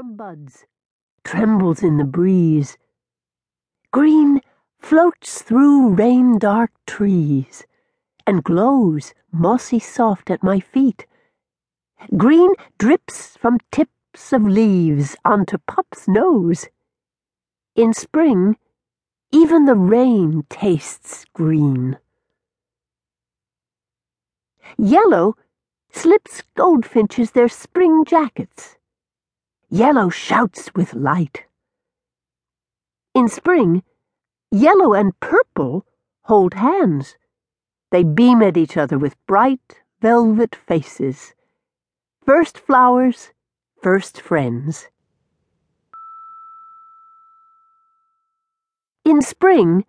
from buds, trembles in the breeze. Green floats through rain-dark trees, and glows mossy soft at my feet. Green drips from tips of leaves onto Pup's nose. In spring, even the rain tastes green. Yellow slips goldfinches their spring jackets. Yellow shouts with light. In spring, yellow and purple hold hands. They beam at each other with bright velvet faces. First flowers, first friends. In spring,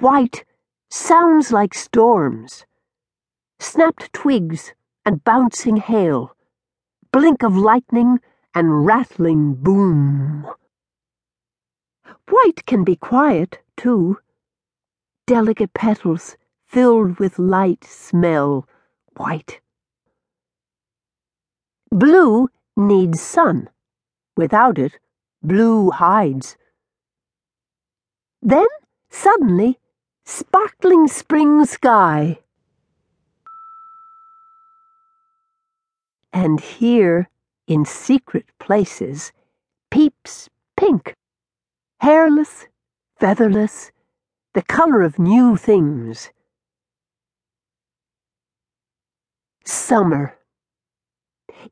white sounds like storms. Snapped twigs and bouncing hail, blink of lightning and rattling boom. White can be quiet, too. Delicate petals filled with light smell, white. Blue needs sun. Without it, blue hides. Then, suddenly, sparkling spring sky. And here, in secret places, peeps pink, hairless, featherless, the color of new things. Summer.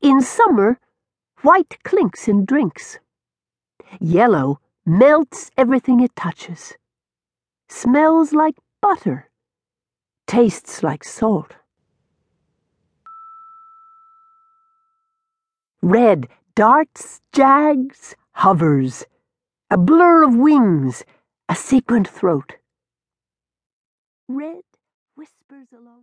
In summer, white clinks and drinks. Yellow melts everything it touches. Smells like butter. Tastes like salt. Red darts, jags, hovers, a blur of wings, a sequent throat. Red whispers along.